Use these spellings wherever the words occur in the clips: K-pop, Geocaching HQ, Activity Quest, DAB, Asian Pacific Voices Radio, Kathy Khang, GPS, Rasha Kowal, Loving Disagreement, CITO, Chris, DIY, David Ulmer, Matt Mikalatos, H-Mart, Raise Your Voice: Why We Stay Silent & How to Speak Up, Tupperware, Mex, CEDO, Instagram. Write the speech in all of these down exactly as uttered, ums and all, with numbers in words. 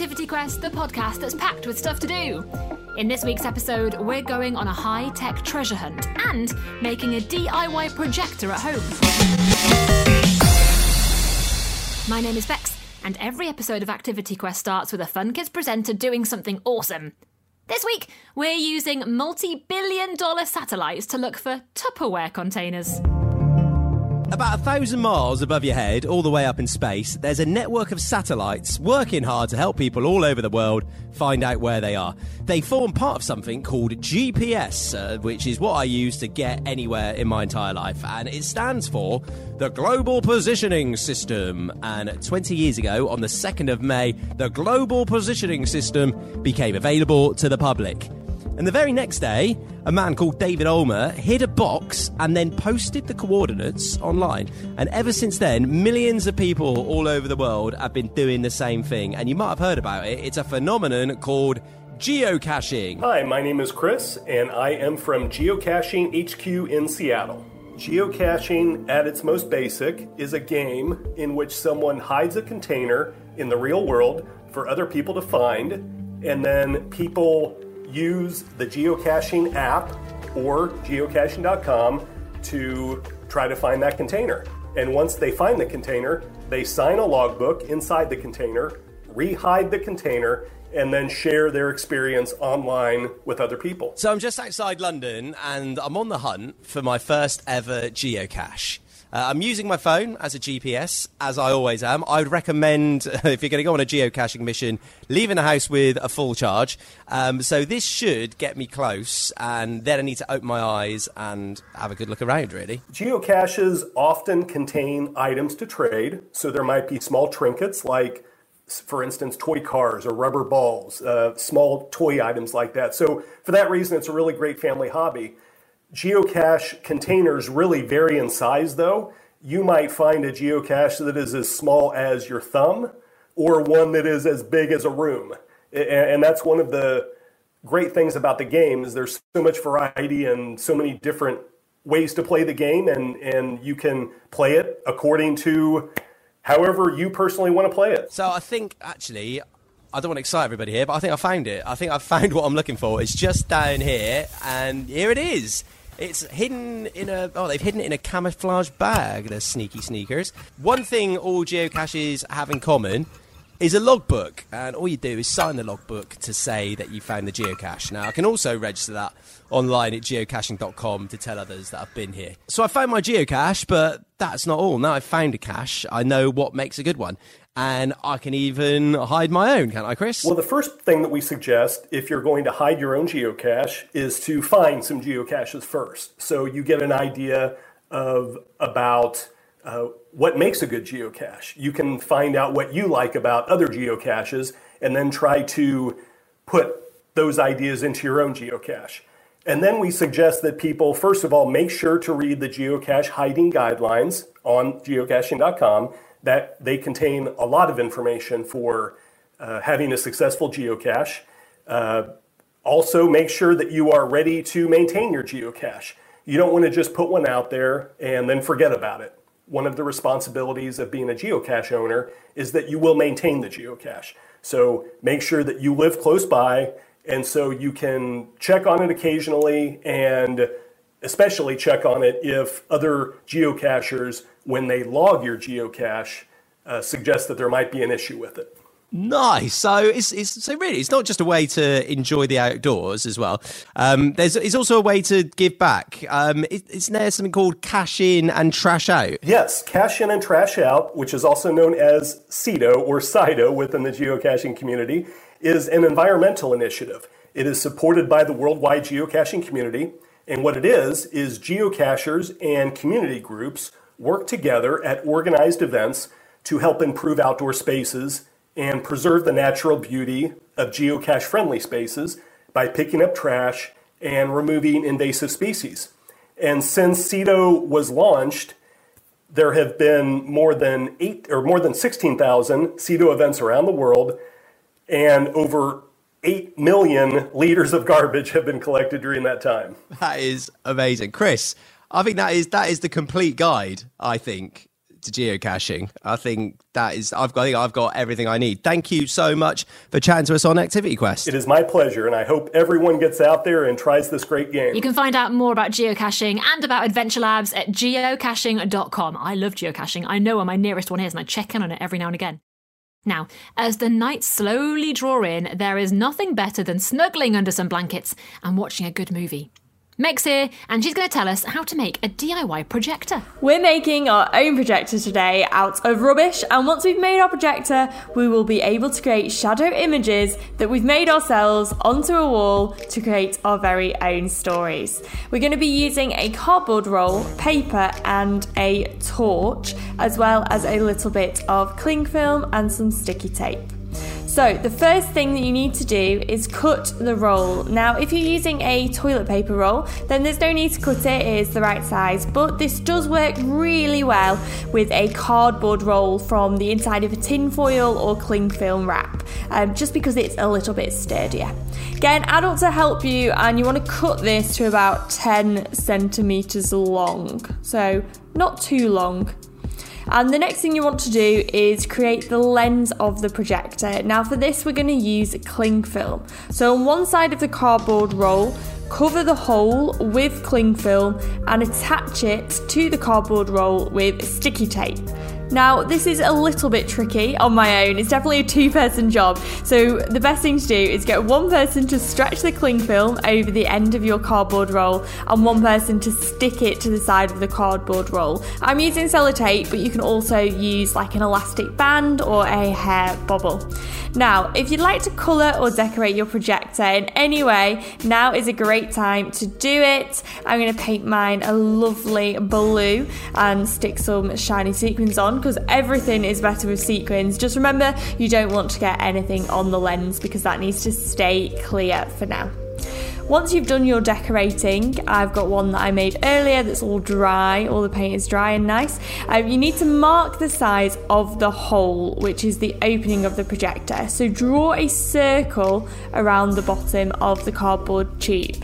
Activity Quest, the podcast that's packed with stuff to do. In this week's episode, we're going on a high-tech treasure hunt and making a D I Y projector at home. My name is Mex, and every episode of Activity Quest starts with a Fun Kids presenter doing something awesome. This week, we're using multi-billion dollar satellites to look for Tupperware containers. About a thousand miles above your head, all the way up in space, there's a network of satellites working hard to help people all over the world find out where they are. They form part of something called G P S, uh, which is what I use to get anywhere in my entire life. And it stands for the Global Positioning System. And twenty years ago, on the second of May, the Global Positioning System became available to the public. And the very next day, a man called David Ulmer hid a box and then posted the coordinates online. And ever since then, millions of people all over the world have been doing the same thing. And you might have heard about it. It's a phenomenon called geocaching. Hi, my name is Chris, and I am from Geocaching H Q in Seattle. Geocaching, at its most basic, is a game in which someone hides a container in the real world for other people to find, and then people use the geocaching app or geocaching dot com to try to find that container. And once they find the container, they sign a logbook inside the container, re-hide the container, and then share their experience online with other people. So I'm just outside London and I'm on the hunt for my first ever geocache. Uh, I'm using my phone as a G P S, as I always am. I would recommend, if you're going to go on a geocaching mission, leaving the house with a full charge. Um, so this should get me close, and then I need to open my eyes and have a good look around, really. Geocaches often contain items to trade, so there might be small trinkets like, for instance, toy cars or rubber balls, uh, small toy items like that. So for that reason, it's a really great family hobby. Geocache containers really vary in size, though. You might find a geocache that is as small as your thumb or one that is as big as a room. And that's one of the great things about the game is there's so much variety and so many different ways to play the game. And, and you can play it according to however you personally want to play it. So I think actually, I don't want to excite everybody here, but I think I found it. I think I found what I'm looking for. It's just down here, and here it is. It's hidden in a... Oh, they've hidden it in a camouflage bag, the sneaky sneakers. One thing all geocaches have in common is a logbook, and all you do is sign the logbook to say that you found the geocache. Now, I can also register that online at geocaching dot com to tell others that I've been here. So I found my geocache, but that's not all. Now I've found a cache, I know what makes a good one. And I can even hide my own, can't I, Chris? Well, the first thing that we suggest if you're going to hide your own geocache is to find some geocaches first. So you get an idea of about uh, what makes a good geocache. You can find out what you like about other geocaches and then try to put those ideas into your own geocache. And then we suggest that people, first of all, make sure to read the geocache hiding guidelines on geocaching dot com. That they contain a lot of information for uh, having a successful geocache. Uh, also, make sure that you are ready to maintain your geocache. You don't want to just put one out there and then forget about it. One of the responsibilities of being a geocache owner is that you will maintain the geocache. So make sure that you live close by, and so you can check on it occasionally, and especially check on it if other geocachers, when they log your geocache, uh, suggest that there might be an issue with it. Nice. So it's, it's so really, it's not just a way to enjoy the outdoors as well. Um, there's it's also a way to give back. Um, it, isn't there something called cash in and trash out? Yes, cash in and trash out, which is also known as CEDO or CITO within the geocaching community, is an environmental initiative. It is supported by the worldwide geocaching community. And what it is, is geocachers and community groups work together at organized events to help improve outdoor spaces and preserve the natural beauty of geocache-friendly spaces by picking up trash and removing invasive species. And since CEDO was launched, there have been more than eight or more than sixteen thousand CEDO events around the world, and over eight million liters of garbage have been collected during that time. That is amazing. Chris, I think that is that is the complete guide, I think, to geocaching. I think that is, I've got, I think I've got everything I need. Thank you so much for chatting to us on Activity Quest. It is my pleasure, and I hope everyone gets out there and tries this great game. You can find out more about geocaching and about Adventure Labs at geocaching dot com. I love geocaching. I know where my nearest one is, and I check in on it every now and again. Now, as the nights slowly draw in, there is nothing better than snuggling under some blankets and watching a good movie. Mex here, and she's going to tell us how to make a D I Y projector. We're making our own projector today out of rubbish, and once we've made our projector, we will be able to create shadow images that we've made ourselves onto a wall to create our very own stories. We're going to be using a cardboard roll, paper, and a torch, as well as a little bit of cling film and some sticky tape. So the first thing that you need to do is cut the roll. Now, if you're using a toilet paper roll, then there's no need to cut it, it is the right size, but this does work really well with a cardboard roll from the inside of a tin foil or cling film wrap, um, just because it's a little bit sturdier. Get an adult to help you, and you want to cut this to about ten centimeters long, so not too long. And the next thing you want to do is create the lens of the projector. Now for this, we're going to use cling film. So on one side of the cardboard roll, cover the hole with cling film and attach it to the cardboard roll with sticky tape. Now, this is a little bit tricky on my own. It's definitely a two-person job. So the best thing to do is get one person to stretch the cling film over the end of your cardboard roll and one person to stick it to the side of the cardboard roll. I'm using sellotape, but you can also use like an elastic band or a hair bobble. Now, if you'd like to colour or decorate your projector in any way, now is a great time to do it. I'm going to paint mine a lovely blue and stick some shiny sequins on, because everything is better with sequins. Just remember, you don't want to get anything on the lens because that needs to stay clear for now. Once you've done your decorating, I've got one that I made earlier that's all dry, all the paint is dry and nice. Um, you need to mark the size of the hole, which is the opening of the projector. So draw a circle around the bottom of the cardboard tube.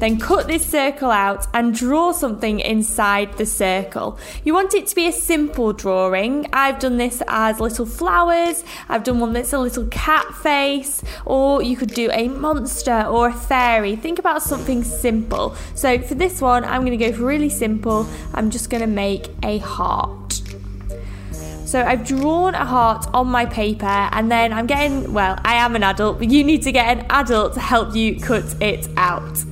Then cut this circle out and draw something inside the circle. You want it to be a simple drawing. I've done this as little flowers, I've done one that's a little cat face, or you could do a monster or a fairy. Think about something simple. So for this one, I'm going to go for really simple. I'm just going to make a heart. So I've drawn a heart on my paper, and then I'm getting, well, I am an adult, but you need to get an adult to help you cut it out.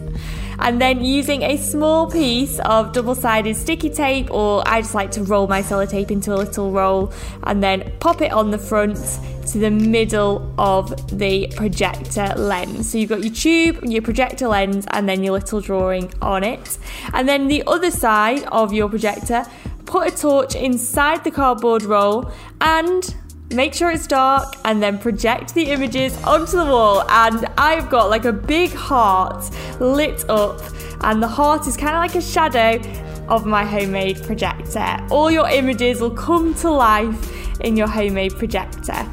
And then using a small piece of double-sided sticky tape, or I just like to roll my sellotape into a little roll, and then pop it on the front to the middle of the projector lens. So you've got your tube, your projector lens, and then your little drawing on it. And then the other side of your projector, put a torch inside the cardboard roll and make sure it's dark, and then project the images onto the wall. And I've got like a big heart lit up, and the heart is kind of like a shadow of my homemade projector. All your images will come to life in your homemade projector.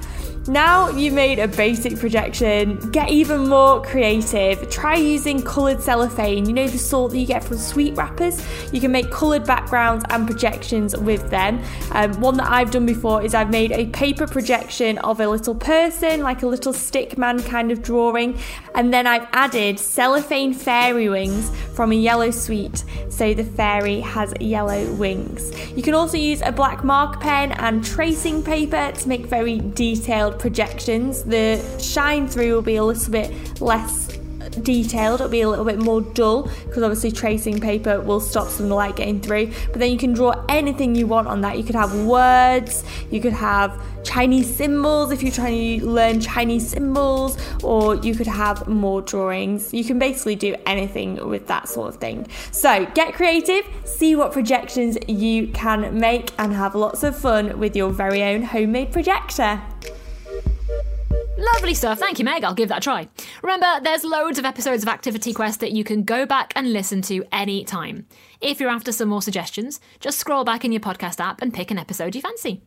Now you made a basic projection, get even more creative. Try using coloured cellophane, you know, the sort that you get from sweet wrappers. You can make coloured backgrounds and projections with them. Um, one that I've done before is I've made a paper projection of a little person, like a little stick man kind of drawing. And then I've added cellophane fairy wings from a yellow sweet, so the fairy has yellow wings. You can also use a black marker pen and tracing paper to make very detailed projections. The shine through will be a little bit less detailed, it'll be a little bit more dull because obviously tracing paper will stop some light getting through, but then you can draw anything you want on that. You could have words, you could have Chinese symbols if you're trying to learn Chinese symbols, or you could have more drawings. You can basically do anything with that sort of thing. So get creative, see what projections you can make, and have lots of fun with your very own homemade projector. Lovely stuff. Thank you, Meg. I'll give that a try. Remember, there's loads of episodes of Activity Quest that you can go back and listen to any time. If you're after some more suggestions, just scroll back in your podcast app and pick an episode you fancy.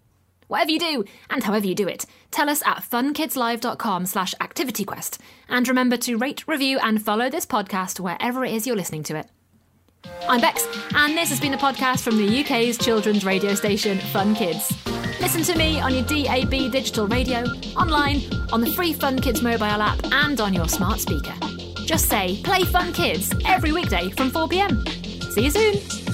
Whatever you do, and however you do it, tell us at fun kids live dot com slash activity quest. And remember to rate, review, and follow this podcast wherever it is you're listening to it. I'm Bex, and this has been a podcast from the U K's children's radio station, Fun Kids. Listen to me on your D A B digital radio, online, on the free Fun Kids mobile app, and on your smart speaker. Just say, play Fun Kids every weekday from four p.m. See you soon.